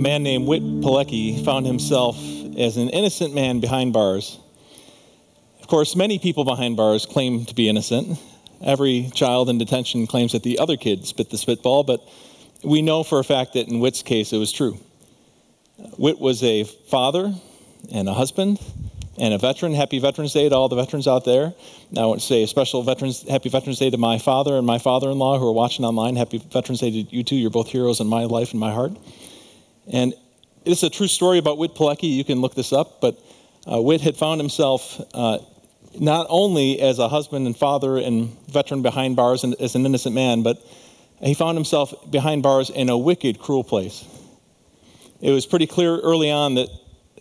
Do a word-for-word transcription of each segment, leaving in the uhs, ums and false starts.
man named Wit Pilecki found himself as an innocent man behind bars. Of course, many people behind bars claim to be innocent. Every child in detention claims that the other kid spit the spitball, but we know for a fact that in Wit's case, it was true. Wit was a father and a husband and a veteran. Happy Veterans Day to all the veterans out there. I want to say a special veterans, Happy Veterans Day to my father and my father-in-law who are watching online. Happy Veterans Day to you two. You're both heroes in my life and my heart. And it's a true story about Wit Pilecki. You can look this up, but uh, Wit had found himself uh, not only as a husband and father and veteran behind bars and as an innocent man, but he found himself behind bars in a wicked, cruel place. It was pretty clear early on that,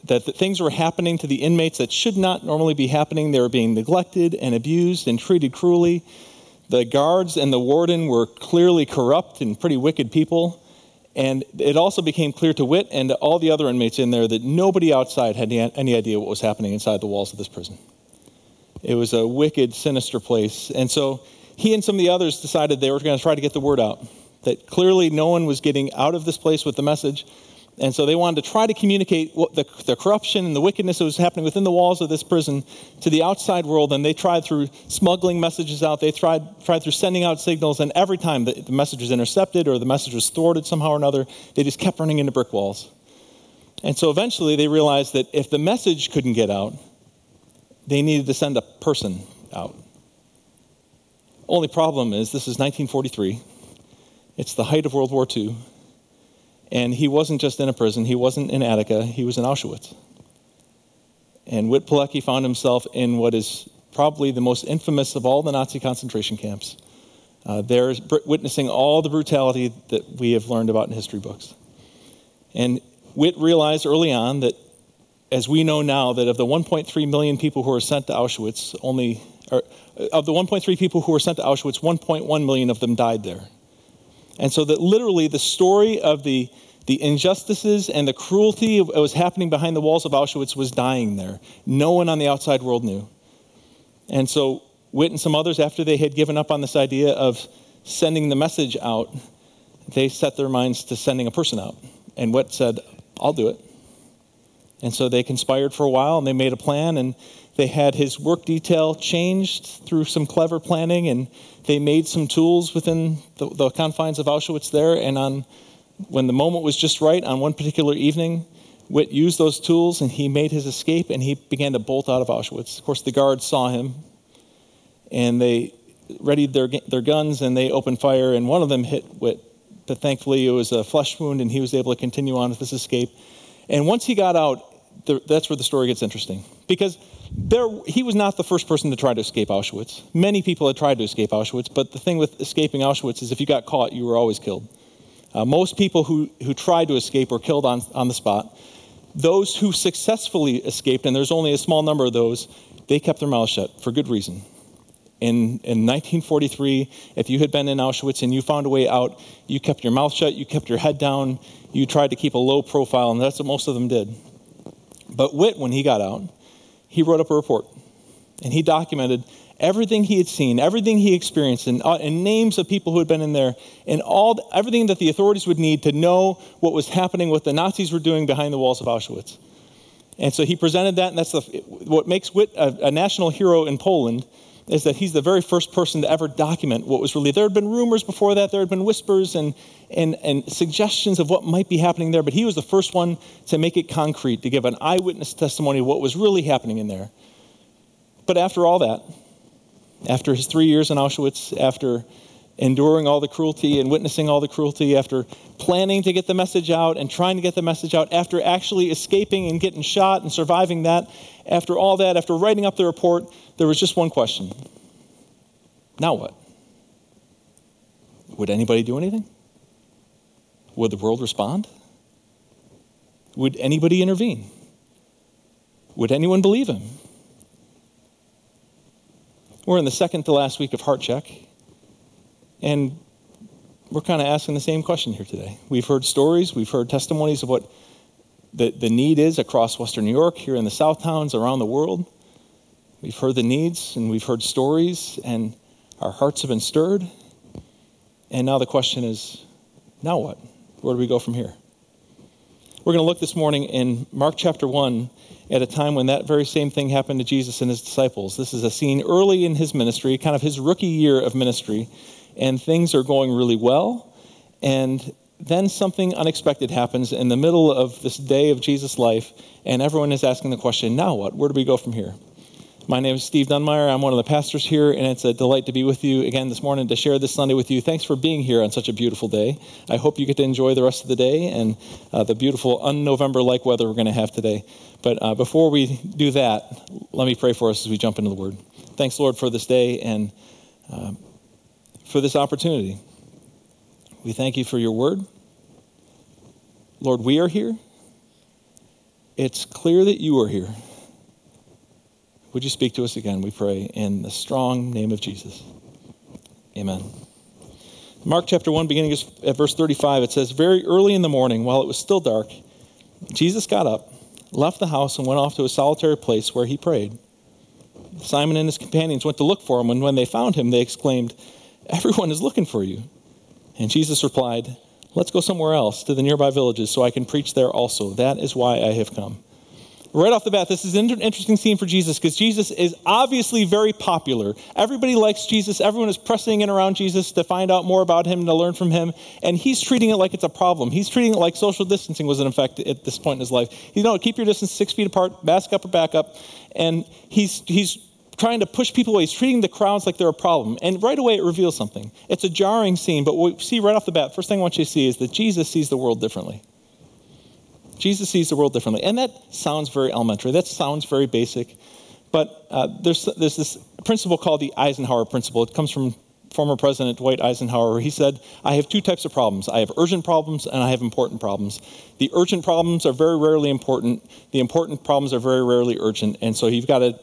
that the things were happening to the inmates that should not normally be happening. They were being neglected and abused and treated cruelly. The guards and the warden were clearly corrupt and pretty wicked people. And it also became clear to Wit and to all the other inmates in there that nobody outside had any idea what was happening inside the walls of this prison. It was a wicked, sinister place. And so he and some of the others decided they were going to try to get the word out, that clearly no one was getting out of this place with the message. And so they wanted to try to communicate what the, the corruption and the wickedness that was happening within the walls of this prison to the outside world. And they tried through smuggling messages out. They tried tried through sending out signals. And every time the, the message was intercepted or the message was thwarted somehow or another, they just kept running into brick walls. And so eventually they realized that if the message couldn't get out, they needed to send a person out. Only problem is this is nineteen forty-three. It's the height of World War Two. And he wasn't just in a prison. He wasn't in Attica. He was in Auschwitz. And Wit Pilecki found himself in what is probably the most infamous of all the Nazi concentration camps. Uh, there, witnessing all the brutality that we have learned about in history books. And Wit realized early on that, as we know now, that of the one point three million people who were sent to Auschwitz, only or, of the one point three people who were sent to Auschwitz, one point one million of them died there. And so that literally the story of the, the injustices and the cruelty that was happening behind the walls of Auschwitz was dying there. No one on the outside world knew. And so Wit and some others, after they had given up on this idea of sending the message out, they set their minds to sending a person out. And Wit said, I'll do it. And so they conspired for a while and they made a plan, and they had his work detail changed through some clever planning, and they made some tools within the, the confines of Auschwitz there. And on, when the moment was just right, on one particular evening, Wit used those tools and he made his escape and he began to bolt out of Auschwitz. Of course, the guards saw him and they readied their, their guns and they opened fire, and one of them hit Wit. But thankfully, it was a flesh wound and he was able to continue on with this escape. And once he got out, the, that's where the story gets interesting, because there, he was not the first person to try to escape Auschwitz. Many people had tried to escape Auschwitz, but the thing with escaping Auschwitz is if you got caught, you were always killed. Uh, most people who, who tried to escape were killed on, on the spot. Those who successfully escaped, and there's only a small number of those, they kept their mouths shut for good reason. In, in nineteen forty-three, if you had been in Auschwitz and you found a way out, you kept your mouth shut, you kept your head down, you tried to keep a low profile, and that's what most of them did. But Wit, when he got out, he wrote up a report, and he documented everything he had seen, everything he experienced, and, uh, and names of people who had been in there, and all the, everything that the authorities would need to know what was happening, what the Nazis were doing behind the walls of Auschwitz. And so he presented that, and that's the, what makes Wit a, a national hero in Poland, is that he's the very first person to ever document what was really. There had been rumors before that, there had been whispers and, and, and suggestions of what might be happening there, but he was the first one to make it concrete, to give an eyewitness testimony of what was really happening in there. But after all that, after his three years in Auschwitz, after enduring all the cruelty and witnessing all the cruelty, after planning to get the message out and trying to get the message out, after actually escaping and getting shot and surviving that, after all that, after writing up the report, there was just one question. Now what? Would anybody do anything? Would the world respond? Would anybody intervene? Would anyone believe him? We're in the second to last week of Heart Check, and we're kind of asking the same question here today. We've heard stories, we've heard testimonies of what the, the need is across Western New York, here in the South Towns, around the world. We've heard the needs, and we've heard stories, and our hearts have been stirred. And now the question is, now what? Where do we go from here? We're going to look this morning in Mark chapter one at a time when that very same thing happened to Jesus and his disciples. This is a scene early in his ministry, kind of his rookie year of ministry, and things are going really well. And then something unexpected happens in the middle of this day of Jesus' life, and everyone is asking the question, now what? Where do we go from here? My name is Steve Dunmire. I'm one of the pastors here, and it's a delight to be with you again this morning to share this Sunday with you. Thanks for being here on such a beautiful day. I hope you get to enjoy the rest of the day and uh, the beautiful un-November-like weather we're going to have today. But uh, before we do that, let me pray for us as we jump into the Word. Thanks, Lord, for this day and uh, for this opportunity. We thank you for your Word. Lord, we are here. It's clear that you are here. Would you speak to us again, we pray, in the strong name of Jesus. Amen. Mark chapter one, beginning at verse thirty-five, it says, very early in the morning, while it was still dark, Jesus got up, left the house, and went off to a solitary place where he prayed. Simon and his companions went to look for him, and when they found him, they exclaimed, everyone is looking for you. And Jesus replied, let's go somewhere else, to the nearby villages, so I can preach there also. That is why I have come. Right off the bat, this is an interesting scene for Jesus because Jesus is obviously very popular. Everybody likes Jesus. Everyone is pressing in around Jesus to find out more about him, to learn from him. And he's treating it like it's a problem. He's treating it like social distancing was in effect at this point in his life. You know, keep your distance six feet apart, mask up or back up. And he's he's trying to push people away. He's treating the crowds like they're a problem. And right away, it reveals something. It's a jarring scene, but what we see right off the bat, first thing I want you to see is that Jesus sees the world differently. Jesus sees the world differently. And that sounds very elementary. That sounds very basic. But uh, there's, there's this principle called the Eisenhower principle. It comes from former President Dwight Eisenhower. He said, I have two types of problems. I have urgent problems and I have important problems. The urgent problems are very rarely important. The important problems are very rarely urgent. And so you've got to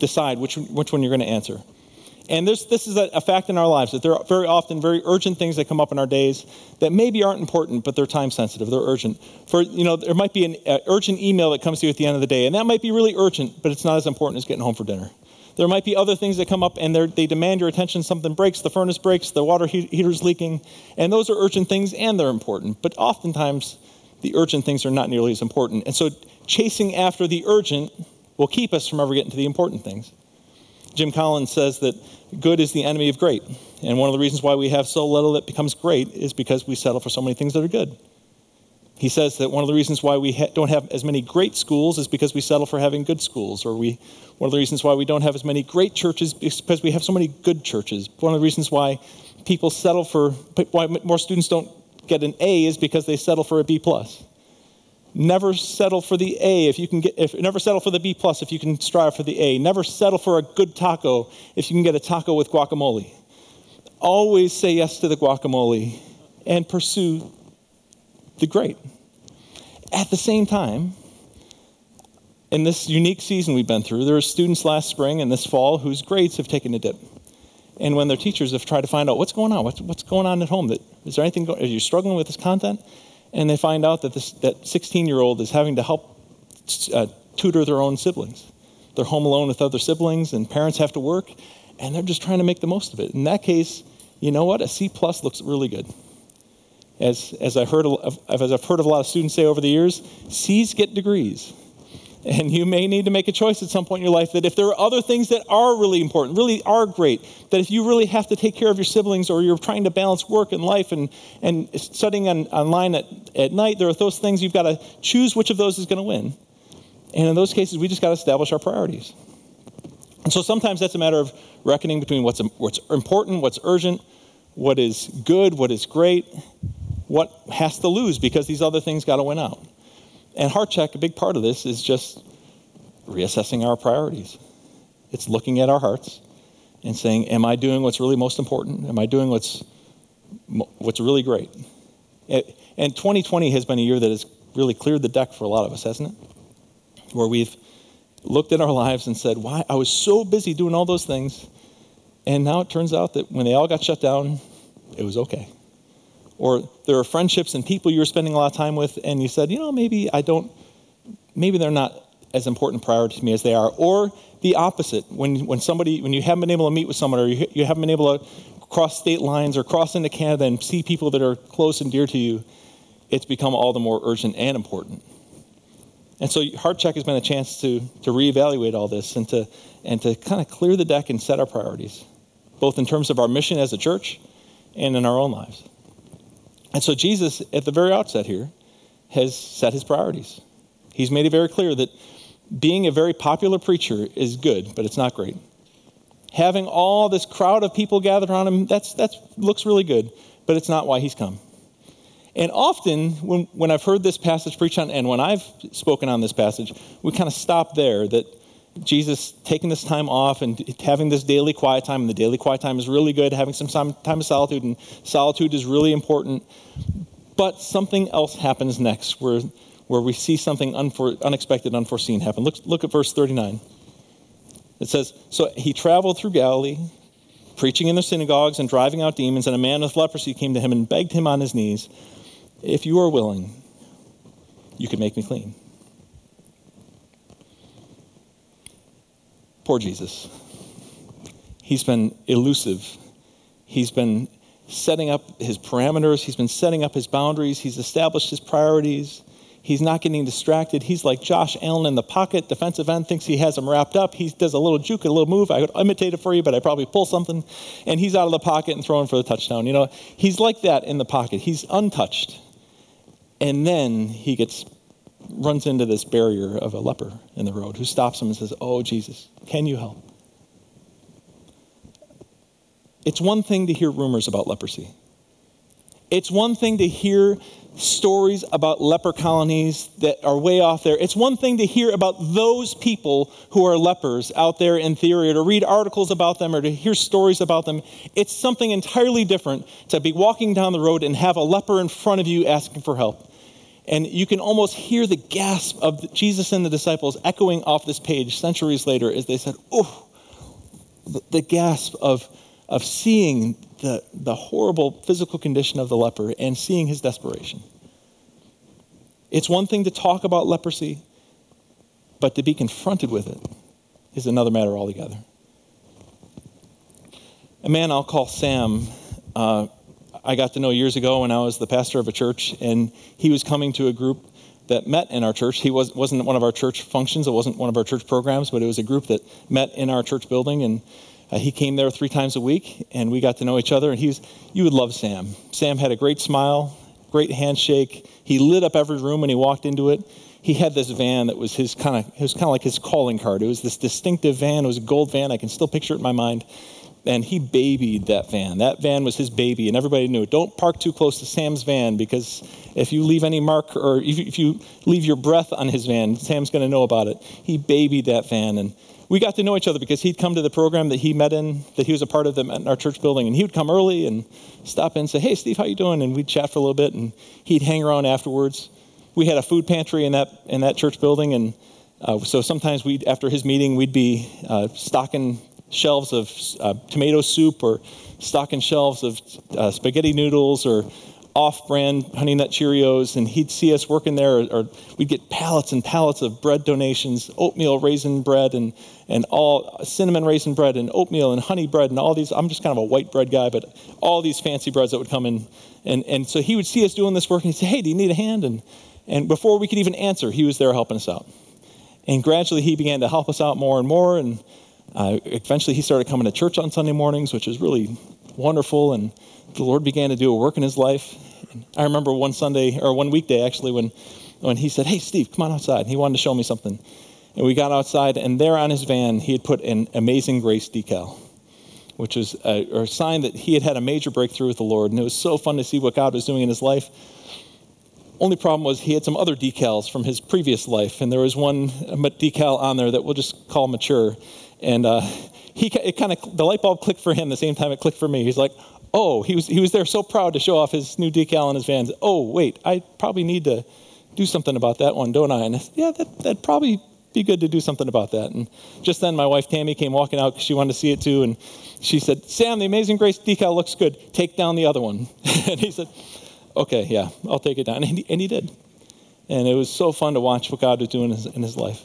decide which, which one you're going to answer. And this, this is a, a fact in our lives, that there are very often very urgent things that come up in our days that maybe aren't important, but they're time sensitive, they're urgent. For, you know, there might be an uh, urgent email that comes to you at the end of the day, and that might be really urgent, but it's not as important as getting home for dinner. There might be other things that come up, and they demand your attention. Something breaks, the furnace breaks, the water he- heater's leaking, and those are urgent things, and they're important. But oftentimes, the urgent things are not nearly as important. And so chasing after the urgent will keep us from ever getting to the important things. Jim Collins says that good is the enemy of great. And one of the reasons why we have so little that becomes great is because we settle for so many things that are good. He says that one of the reasons why we ha- don't have as many great schools is because we settle for having good schools. Or we, one of the reasons why we don't have as many great churches is because we have so many good churches. One of the reasons why people settle for, why more students don't get an A is because they settle for a B plus. Never settle for the A if you can get. If, never settle for the B plus if you can strive for the A. Never settle for a good taco if you can get a taco with guacamole. Always say yes to the guacamole, and pursue the great. At the same time, in this unique season we've been through, there are students last spring and this fall whose grades have taken a dip, and when their teachers have tried to find out what's going on, what's what's going on at home. That is there anything? Go- are you struggling with this content? And they find out that this, that sixteen-year-old is having to help uh, tutor their own siblings. They're home alone with other siblings, and parents have to work, and they're just trying to make the most of it. In that case, you know what? A C-plus looks really good. As as I heard of, as I've heard of a lot of students say over the years, C's get degrees. And you may need to make a choice at some point in your life that if there are other things that are really important, really are great, that if you really have to take care of your siblings or you're trying to balance work and life and, and studying on, online at, at night, there are those things you've got to choose which of those is going to win. And in those cases, we just got to establish our priorities. And so sometimes that's a matter of reckoning between what's what's important, what's urgent, what is good, what is great, what has to lose because these other things got to win out. And Heart Check, a big part of this is just reassessing our priorities. It's looking at our hearts and saying, am I doing what's really most important? Am I doing what's what's really great? It, and twenty twenty has been a year that has really cleared the deck for a lot of us, hasn't it? Where we've looked at our lives and said, why? I was so busy doing all those things. And now it turns out that when they all got shut down, it was okay. Or there are friendships and people you were spending a lot of time with, and you said, you know, maybe I don't, maybe they're not as important priority to me as they are. Or the opposite, when when somebody, when you haven't been able to meet with someone, or you, you haven't been able to cross state lines or cross into Canada and see people that are close and dear to you, it's become all the more urgent and important. And so Heart Check has been a chance to, to reevaluate all this and to, and to kind of clear the deck and set our priorities, both in terms of our mission as a church and in our own lives. And so Jesus, at the very outset here, has set his priorities. He's made it very clear that being a very popular preacher is good, but it's not great. Having all this crowd of people gathered around him, that's that looks really good, but it's not why he's come. And often, when, when I've heard this passage preached on, and when I've spoken on this passage, we kind of stop there, that Jesus taking this time off and having this daily quiet time, and the daily quiet time is really good, having some time of solitude, and solitude is really important. But something else happens next, where where we see something unfor- unexpected, unforeseen happen. Look, look at verse thirty-nine. It says, "So he traveled through Galilee, preaching in their synagogues and driving out demons, and a man with leprosy came to him and begged him on his knees, 'If you are willing, you can make me clean.'" Poor Jesus. He's been elusive. He's been setting up his parameters. He's been setting up his boundaries. He's established his priorities. He's not getting distracted. He's like Josh Allen in the pocket. Defensive end thinks he has him wrapped up. He does a little juke, a little move. I would imitate it for you, but I probably pull something. And he's out of the pocket and throwing for the touchdown. You know, he's like that in the pocket. He's untouched. And then he gets runs into this barrier of a leper in the road who stops him and says, "Oh, Jesus, can you help?" It's one thing to hear rumors about leprosy. It's one thing to hear stories about leper colonies that are way off there. It's one thing to hear about those people who are lepers out there in theory, or to read articles about them, or to hear stories about them. It's something entirely different to be walking down the road and have a leper in front of you asking for help. And you can almost hear the gasp of Jesus and the disciples echoing off this page centuries later as they said, "Oh," the, the gasp of of seeing the, the horrible physical condition of the leper and seeing his desperation. It's one thing to talk about leprosy, but to be confronted with it is another matter altogether. A man I'll call Sam, uh, I got to know years ago when I was the pastor of a church, and he was coming to a group that met in our church. He was, wasn't one of our church functions, it wasn't one of our church programs, but it was a group that met in our church building, and Uh, he came there three times a week, and we got to know each other. And he was, you would love Sam. Sam had a great smile, great handshake. He lit up every room when he walked into it. He had this van that was his kind of, it was kind of like his calling card. It was this distinctive van. It was a gold van. I can still picture it in my mind. And he babied that van. That van was his baby, and everybody knew it. Don't park too close to Sam's van, because if you leave any mark, or if, if you leave your breath on his van, Sam's going to know about it. He babied that van, and we got to know each other because he'd come to the program that he met in, that he was a part of them in our church building, and he would come early and stop in and say, "Hey, Steve, how you doing?" And we'd chat for a little bit, and he'd hang around afterwards. We had a food pantry in that in that church building, and uh, so sometimes we, after his meeting, we'd be uh, stocking shelves of uh, tomato soup, or stocking shelves of uh, spaghetti noodles, or off-brand Honey Nut Cheerios, and he'd see us working there, or, or we'd get pallets and pallets of bread donations, oatmeal raisin bread, and and all cinnamon raisin bread, and oatmeal and honey bread, and all these. I'm just kind of a white bread guy, but all these fancy breads that would come in, and and so he would see us doing this work, and he'd say, "Hey, do you need a hand?" And and before we could even answer, he was there helping us out, and gradually he began to help us out more and more, and uh, eventually he started coming to church on Sunday mornings, which is really wonderful, and the Lord began to do a work in his life. And I remember one Sunday, or one weekday actually, when, when he said, "Hey, Steve, come on outside." And he wanted to show me something. And we got outside, and there on his van, he had put an Amazing Grace decal, which was a, or a sign that he had had a major breakthrough with the Lord. And it was so fun to see what God was doing in his life. Only problem was he had some other decals from his previous life, and there was one decal on there that we'll just call mature. And uh, he it kind of the light bulb clicked for him the same time it clicked for me. He's like, "Oh," he was he was there so proud to show off his new decal in his van. "Oh, wait, I probably need to do something about that one, don't I?" And I said, "Yeah, that, that'd probably be good to do something about that." And just then my wife Tammy came walking out because she wanted to see it too. And she said, "Sam, the Amazing Grace decal looks good. Take down the other one." And he said, "Okay, yeah, I'll take it down." And he, and he did. And it was so fun to watch what God was doing in his, in his life.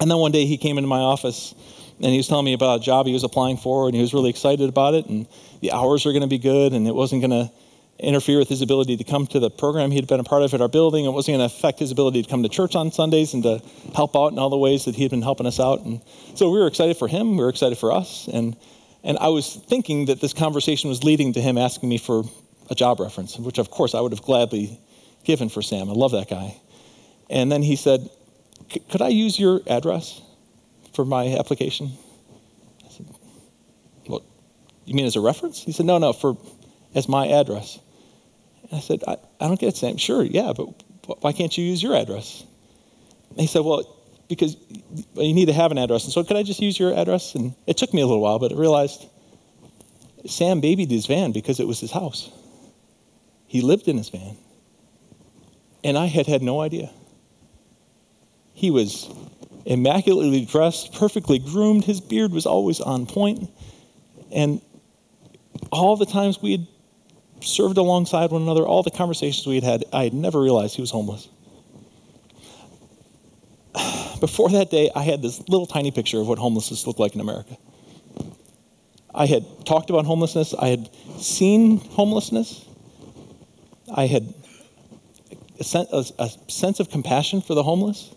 And then one day he came into my office, and he was telling me about a job he was applying for, and he was really excited about it, and the hours were going to be good, and it wasn't going to interfere with his ability to come to the program he'd been a part of at our building. It wasn't going to affect his ability to come to church on Sundays and to help out in all the ways that he had been helping us out. And so we were excited for him. We were excited for us. And and I was thinking that this conversation was leading to him asking me for a job reference, which, of course, I would have gladly given for Sam. I love that guy. And then he said, could I use your address for my application? I said, well, you mean as a reference? He said, no, no, for as my address. I said, I, I don't get it, Sam. Sure, yeah, but why can't you use your address? And he said, well, because you need to have an address. And so could I just use your address? And it took me a little while, but I realized Sam babied his van because it was his house. He lived in his van. And I had had no idea. He was immaculately dressed, perfectly groomed. His beard was always on point. And all the times we had served alongside one another, all the conversations we had had, I had never realized he was homeless. Before that day, I had this little tiny picture of what homelessness looked like in America. I had talked about homelessness. I had seen homelessness. I had a sense of compassion for the homeless.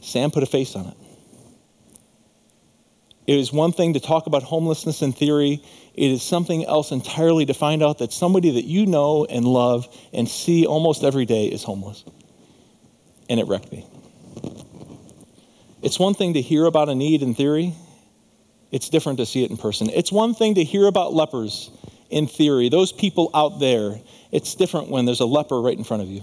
Sam put a face on it. It is one thing to talk about homelessness in theory. It is something else entirely to find out that somebody that you know and love and see almost every day is homeless. And it wrecked me. It's one thing to hear about a need in theory. It's different to see it in person. It's one thing to hear about lepers in theory, those people out there. It's different when there's a leper right in front of you.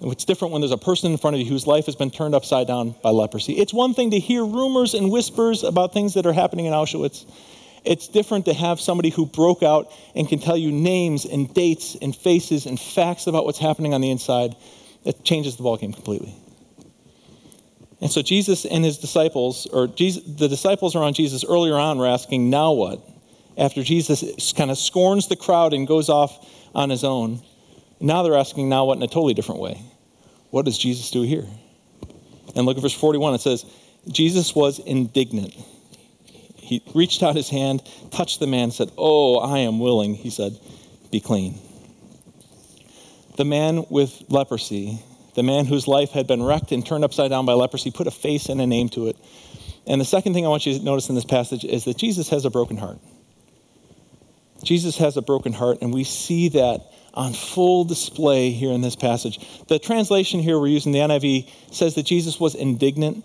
It's different when there's a person in front of you whose life has been turned upside down by leprosy. It's one thing to hear rumors and whispers about things that are happening in Auschwitz. It's different to have somebody who broke out and can tell you names and dates and faces and facts about what's happening on the inside. It changes the ballgame completely. And so Jesus and his disciples, or Jesus, the disciples around Jesus earlier on were asking, now what? After Jesus kind of scorns the crowd and goes off on his own, now they're asking, now what, in a totally different way. What does Jesus do here? And look at verse forty-one. It says, Jesus was indignant. He reached out his hand, touched the man, said, oh, I am willing, he said, be clean. The man with leprosy, the man whose life had been wrecked and turned upside down by leprosy, put a face and a name to it. And the second thing I want you to notice in this passage is that Jesus has a broken heart. Jesus has a broken heart, and we see that on full display here in this passage. The translation here we're using, the N I V, says that Jesus was indignant,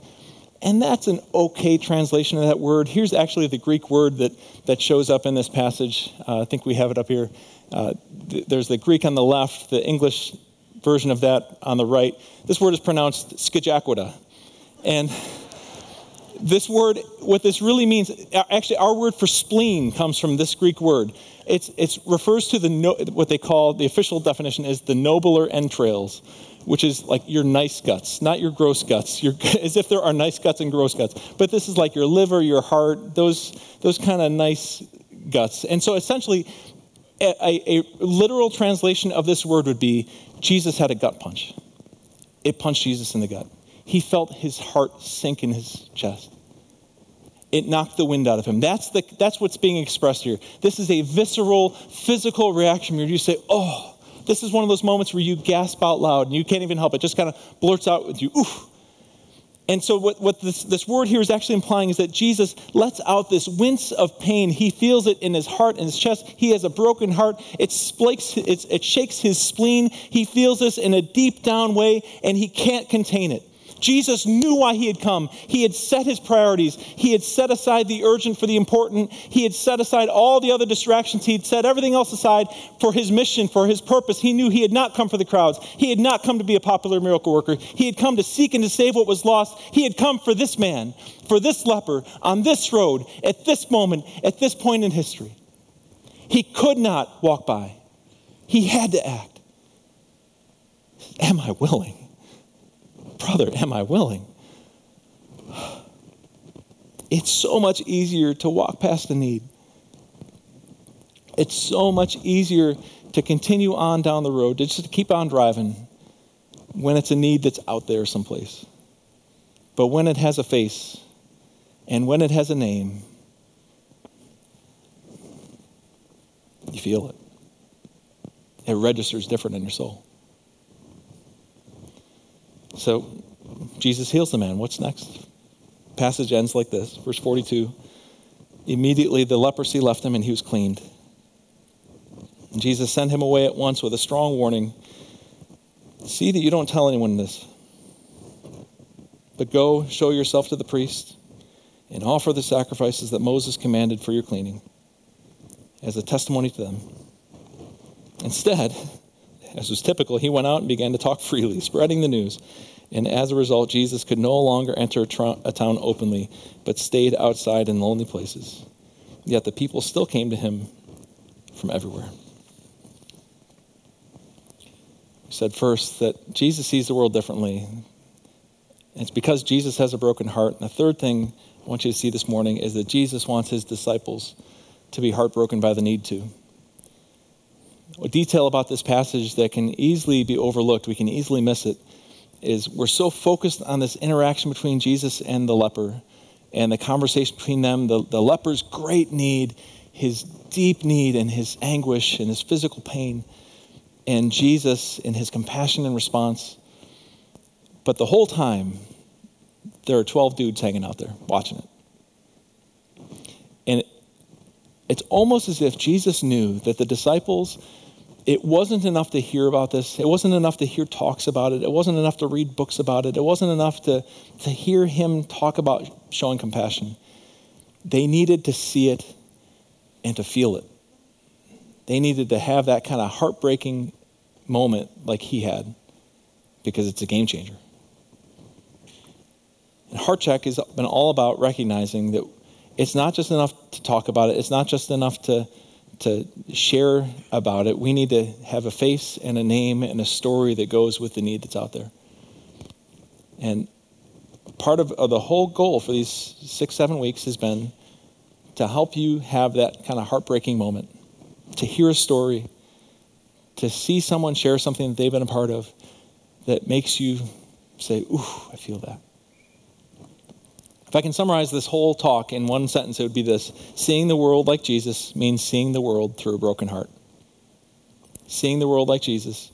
and that's an okay translation of that word. Here's actually the Greek word that, that shows up in this passage. Uh, I think we have it up here. Uh, th- there's the Greek on the left, the English version of that on the right. This word is pronounced skijakwada. And this word, what this really means, actually our word for spleen comes from this Greek word. It's it refers to the no, what they call, the official definition is the nobler entrails, which is like your nice guts, not your gross guts. Your, as if there are nice guts and gross guts. But this is like your liver, your heart, those those kind of nice guts. And so essentially, a, a, a literal translation of this word would be, Jesus had a gut punch. It punched Jesus in the gut. He felt his heart sink in his chest. It knocked the wind out of him. That's the that's what's being expressed here. This is a visceral, physical reaction where you say, oh, this is one of those moments where you gasp out loud and you can't even help it. Just kind of blurts out with you, oof. And so what, what this, this word here is actually implying is that Jesus lets out this wince of pain. He feels it in his heart and his chest. He has a broken heart. It, splakes, it, it shakes his spleen. He feels this in a deep down way, and he can't contain it. Jesus knew why he had come. He had set his priorities. He had set aside the urgent for the important. He had set aside all the other distractions. He had set everything else aside for his mission, for his purpose. He knew he had not come for the crowds. He had not come to be a popular miracle worker. He had come to seek and to save what was lost. He had come for this man, for this leper, on this road, at this moment, at this point in history. He could not walk by. He had to act. Am I willing? Brother, am I willing? It's so much easier to walk past the need. It's so much easier to continue on down the road, to just keep on driving when it's a need that's out there someplace. But when it has a face and when it has a name, you feel it. it registers different in your soul. So Jesus heals the man. What's next? Passage ends like this, verse forty-two. Immediately the leprosy left him and he was cleaned. And Jesus sent him away at once with a strong warning. See that you don't tell anyone this. But go, show yourself to the priest and offer the sacrifices that Moses commanded for your cleaning as a testimony to them. Instead, as was typical, he went out and began to talk freely, spreading the news. And as a result, Jesus could no longer enter a, tr- a town openly, but stayed outside in lonely places. Yet the people still came to him from everywhere. We said first that Jesus sees the world differently. And it's because Jesus has a broken heart. And the third thing I want you to see this morning is that Jesus wants his disciples to be heartbroken by the need to. A detail about this passage that can easily be overlooked, we can easily miss it, is we're so focused on this interaction between Jesus and the leper and the conversation between them, the, the leper's great need, his deep need and his anguish and his physical pain, and Jesus and his compassion and response. But the whole time, there are twelve dudes hanging out there watching it. And it, it's almost as if Jesus knew that the disciples, it wasn't enough to hear about this. It wasn't enough to hear talks about it. It wasn't enough to read books about it. It wasn't enough to, to hear him talk about showing compassion. They needed to see it and to feel it. They needed to have that kind of heartbreaking moment like he had, because it's a game changer. And Heart Check has been all about recognizing that it's not just enough to talk about it. It's not just enough to to share about it. We need to have a face and a name and a story that goes with the need that's out there. And part of, of the whole goal for these six, seven weeks has been to help you have that kind of heartbreaking moment, to hear a story, to see someone share something that they've been a part of that makes you say, ooh, I feel that. If I can summarize this whole talk in one sentence, it would be this. Seeing the world like Jesus means seeing the world through a broken heart. Seeing the world like Jesus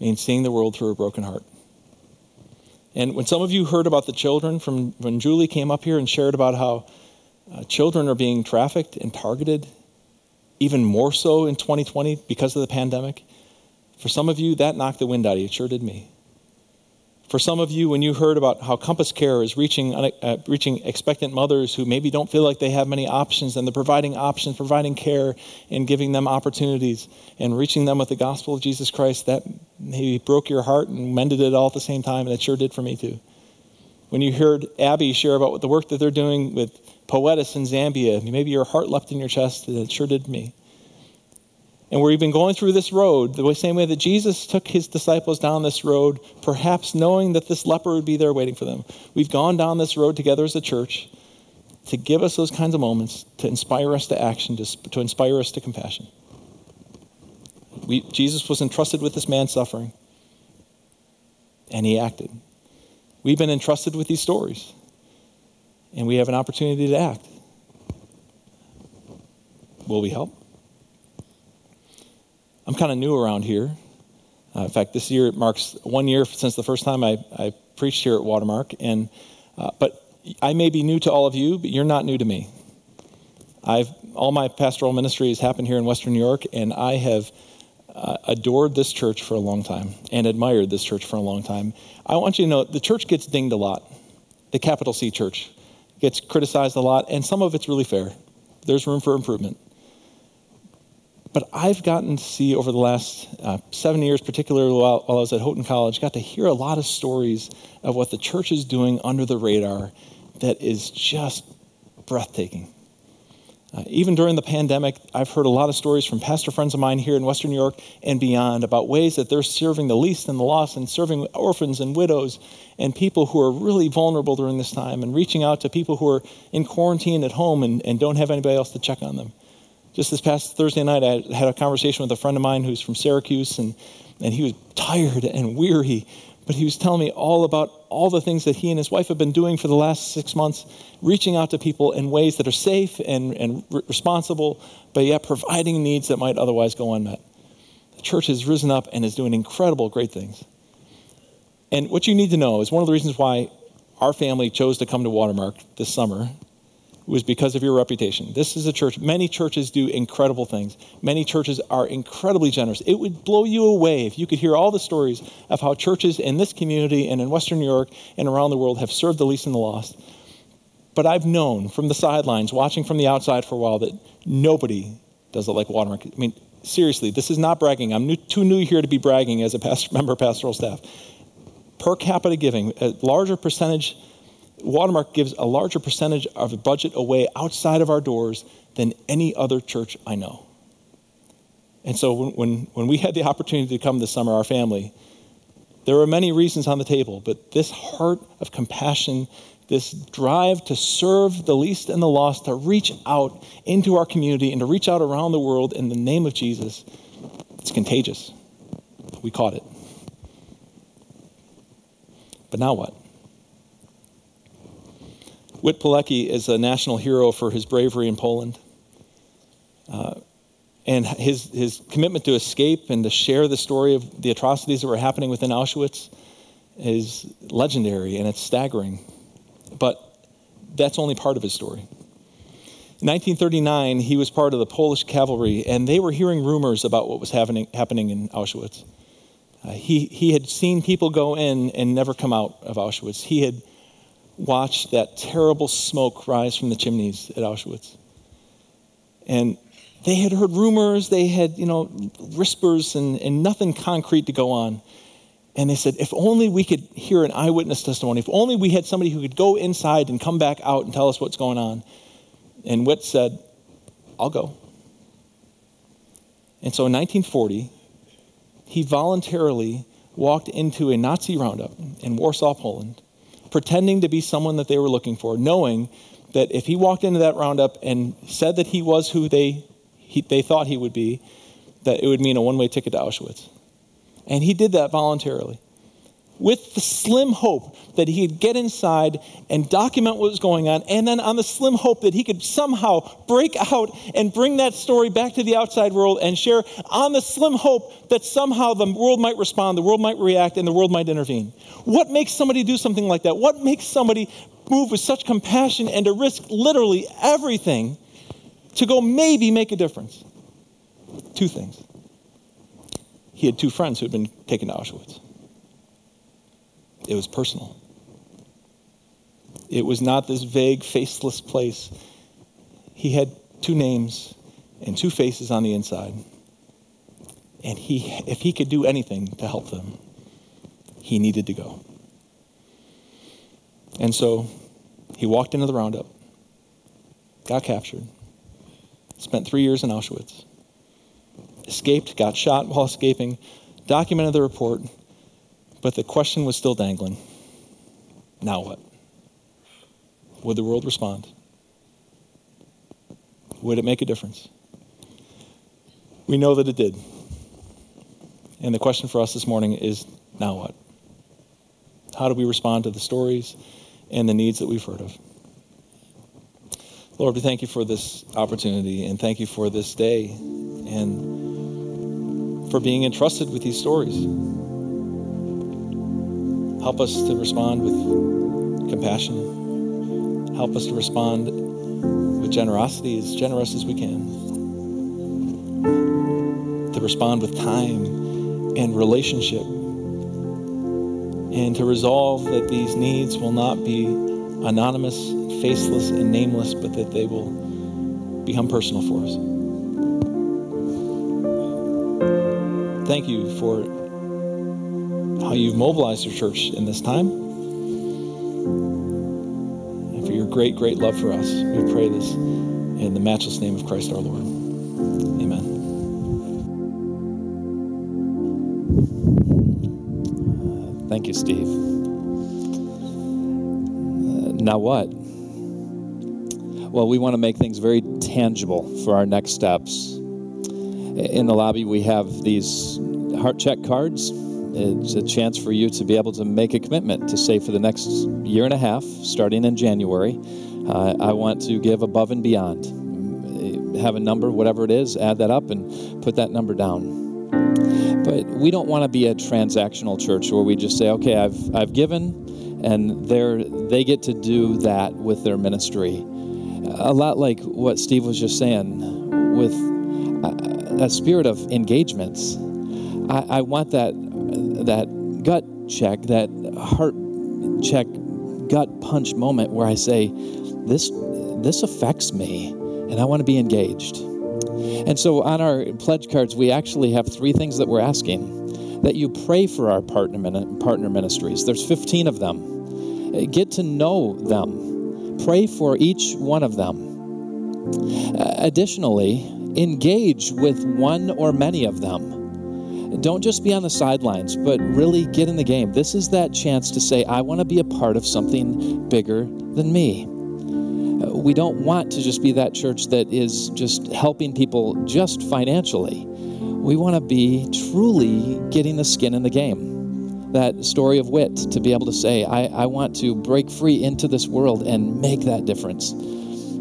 means seeing the world through a broken heart. And when some of you heard about the children, from when Julie came up here and shared about how uh, children are being trafficked and targeted, even more so in twenty twenty because of the pandemic, for some of you, that knocked the wind out of you. It sure did me. For some of you, when you heard about how Compass Care is reaching uh, reaching expectant mothers who maybe don't feel like they have many options, and they're providing options, providing care, and giving them opportunities, and reaching them with the gospel of Jesus Christ, that maybe broke your heart and mended it all at the same time, and it sure did for me too. When you heard Abby share about what the work that they're doing with Poetis in Zambia, maybe your heart leapt in your chest, and it sure did me. And we've been going through this road the same way that Jesus took his disciples down this road, perhaps knowing that this leper would be there waiting for them. We've gone down this road together as a church to give us those kinds of moments, to inspire us to action, to, to inspire us to compassion. We, Jesus was entrusted with this man's suffering, and he acted. We've been entrusted with these stories, and we have an opportunity to act. Will we help? I'm kind of new around here. Uh, in fact, this year it marks one year since the first time I, I preached here at Watermark. And uh, but I may be new to all of you, but you're not new to me. I've all my pastoral ministry has happened here in Western New York, and I have uh, adored this church for a long time and admired this church for a long time. I want you to know the church gets dinged a lot. The capital C church gets criticized a lot, and some of it's really fair. There's room for improvement. But I've gotten to see over the last uh, seven years, particularly while, while I was at Houghton College, got to hear a lot of stories of what the church is doing under the radar that is just breathtaking. Uh, even during the pandemic, I've heard a lot of stories from pastor friends of mine here in Western New York and beyond about ways that they're serving the least and the lost and serving orphans and widows and people who are really vulnerable during this time and reaching out to people who are in quarantine at home and, and don't have anybody else to check on them. Just this past Thursday night, I had a conversation with a friend of mine who's from Syracuse, and, and he was tired and weary, but he was telling me all about all the things that he and his wife have been doing for the last six months, reaching out to people in ways that are safe and, and re- responsible, but yet providing needs that might otherwise go unmet. The The church has risen up and is doing incredible, great things. And what you need to know is one of the reasons why our family chose to come to Watermark this summer was because of your reputation. This is a church. Many churches do incredible things. Many churches are incredibly generous. It would blow you away if you could hear all the stories of how churches in this community and in Western New York and around the world have served the least and the lost. But I've known from the sidelines, watching from the outside for a while, that nobody does it like Watermark. I mean, seriously, this is not bragging. I'm new, too new here to be bragging as a pastor, member of pastoral staff. Per capita giving, a larger percentage, Watermark gives a larger percentage of the budget away outside of our doors than any other church I know. And so when, when, when we had the opportunity to come this summer, our family, there were many reasons on the table, but this heart of compassion, this drive to serve the least and the lost, to reach out into our community and to reach out around the world in the name of Jesus, it's contagious. We caught it. But now what? Wit Pilecki is a national hero for his bravery in Poland. Uh, and his, his commitment to escape and to share the story of the atrocities that were happening within Auschwitz is legendary, and it's staggering. But that's only part of his story. In nineteen thirty-nine, he was part of the Polish cavalry, and they were hearing rumors about what was happening, happening in Auschwitz. Uh, he, he had seen people go in and never come out of Auschwitz. He had watched that terrible smoke rise from the chimneys at Auschwitz. And they had heard rumors, they had, you know, whispers and, and nothing concrete to go on. And they said, if only we could hear an eyewitness testimony, if only we had somebody who could go inside and come back out and tell us what's going on. And Witt said, I'll go. And so in nineteen forty, he voluntarily walked into a Nazi roundup in Warsaw, Poland, pretending to be someone that they were looking for, knowing that if he walked into that roundup and said that he was who they he, they thought he would be, that it would mean a one-way ticket to Auschwitz. And he did that voluntarily, with the slim hope that he'd get inside and document what was going on, and then on the slim hope that he could somehow break out and bring that story back to the outside world and share, on the slim hope that somehow the world might respond, the world might react, and the world might intervene. What makes somebody do something like that? What makes somebody move with such compassion and to risk literally everything to go maybe make a difference? Two things. He had two friends who had been taken to Auschwitz. It was personal. It was not this vague, faceless place. He had two names and two faces on the inside. And he, if he could do anything to help them, he needed to go. And so he walked into the roundup, got captured, spent three years in Auschwitz, escaped, got shot while escaping, documented the report, but the question was still dangling. Now what? Would the world respond? Would it make a difference? We know that it did. And the question for us this morning is, now what? How do we respond to the stories and the needs that we've heard of? Lord, we thank you for this opportunity, and thank you for this day, and for being entrusted with these stories. Help us to respond with compassion. Help us to respond with generosity, as generous as we can. To respond with time and relationship. And to resolve that these needs will not be anonymous, faceless, and nameless, but that they will become personal for us. Thank you for how you've mobilized your church in this time, and for your great, great love for us. We pray this in the matchless name of Christ our Lord. Amen. Thank you, Steve. Uh, now what? Well, we want to make things very tangible for our next steps. In the lobby, we have these Heart Check cards. It's a chance for you to be able to make a commitment to say for the next year and a half, starting in January, uh, I want to give above and beyond. Have a number, whatever it is, add that up and put that number down. it, we don't want to be a transactional church where we just say, okay, I've I've given, and they're they get to do that with their ministry. A lot like what Steve was just saying, with a, a spirit of engagement. I, I want that that gut check, that heart check, gut punch moment where I say, this this affects me, and I want to be engaged. And so on our pledge cards, we actually have three things that we're asking, that you pray for our partner partner ministries. There's fifteen of them. Get to know them. Pray for each one of them. Uh, additionally, engage with one or many of them. Don't just be on the sidelines, but really get in the game. This is that chance to say, I want to be a part of something bigger than me. We don't want to just be that church that is just helping people just financially. We want to be truly getting the skin in the game. That story of wit, to be able to say, I, I want to break free into this world and make that difference.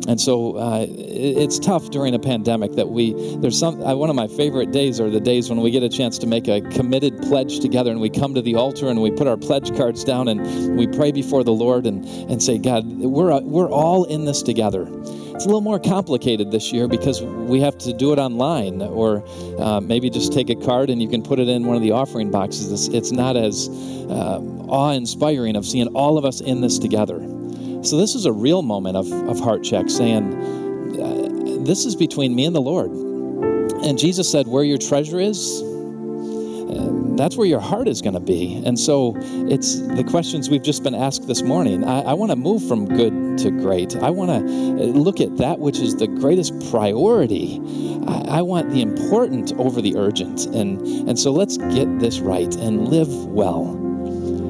And so uh, it's tough during a pandemic that we, there's some, one of my favorite days are the days when we get a chance to make a committed pledge together, and we come to the altar and we put our pledge cards down and we pray before the Lord and, and say, God, we're we're all in this together. It's a little more complicated this year because we have to do it online, or uh, maybe just take a card and you can put it in one of the offering boxes. It's, it's not as uh, awe-inspiring of seeing all of us in this together. So this is a real moment of, of heart check, saying, uh, this is between me and the Lord. And Jesus said, where your treasure is, uh, that's where your heart is going to be. And so it's the questions we've just been asked this morning. I, I want to move from good to great. I want to look at that which is the greatest priority. I, I want the important over the urgent. And, and so let's get this right and live well,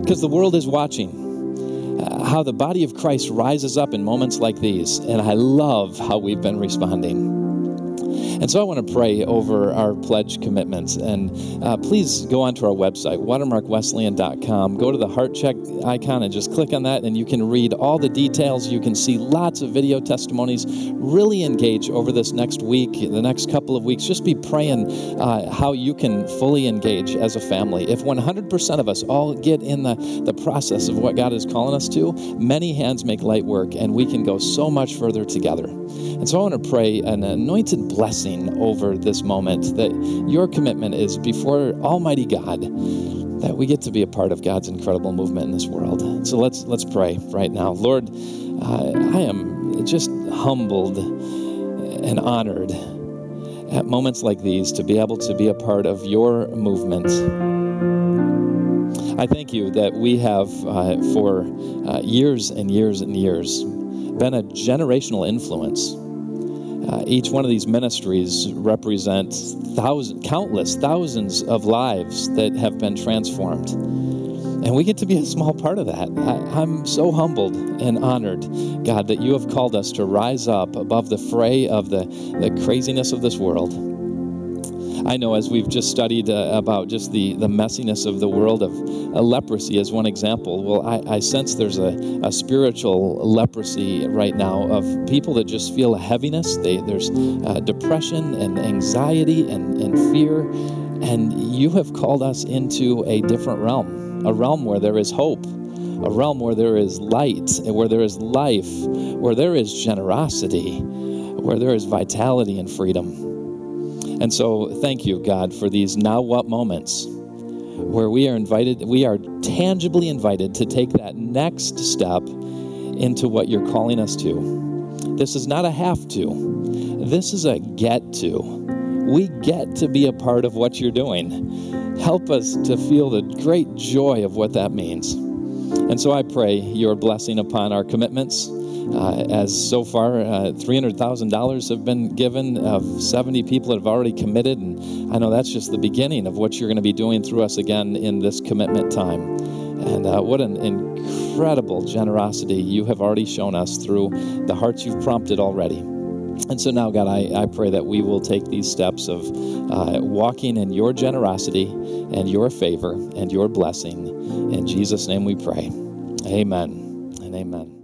because the world is watching how the body of Christ rises up in moments like these, and I love how we've been responding. And so I want to pray over our pledge commitments, and uh, please go onto our website, watermark wesleyan dot com. Go to the Heart Check icon and just click on that, and you can read all the details. You can see lots of video testimonies. Really engage over this next week, the next couple of weeks. Just be praying uh, how you can fully engage as a family. If one hundred percent of us all get in the, the process of what God is calling us to, many hands make light work, and we can go so much further together. And so I want to pray an anointed blessing over this moment, that your commitment is before Almighty God, that we get to be a part of God's incredible movement in this world. So let's let's pray right now. Lord, uh, I am just humbled and honored at moments like these to be able to be a part of your movement. I thank you that we have uh, for uh, years and years and years been a generational influence. Uh, each one of these ministries represents thousands, countless thousands of lives that have been transformed. And we get to be a small part of that. I, I'm so humbled and honored, God, that you have called us to rise up above the fray of the, the craziness of this world. I know as we've just studied uh, about just the, the messiness of the world of uh, leprosy as one example, well, I, I sense there's a, a spiritual leprosy right now of people that just feel a heaviness. They, there's uh, depression and anxiety and, and fear, and you have called us into a different realm, a realm where there is hope, a realm where there is light, where there is life, where there is generosity, where there is vitality and freedom. And so thank you, God, for these now what moments where we are invited, we are tangibly invited to take that next step into what you're calling us to. This is not a have to. This is a get to. We get to be a part of what you're doing. Help us to feel the great joy of what that means. And so I pray your blessing upon our commitments. Uh, as so far, uh, three hundred thousand dollars have been given of seventy people that have already committed. And I know that's just the beginning of what you're going to be doing through us again in this commitment time. And uh, what an incredible generosity you have already shown us through the hearts you've prompted already. And so now, God, I, I pray that we will take these steps of uh, walking in your generosity and your favor and your blessing. In Jesus' name we pray. Amen and amen.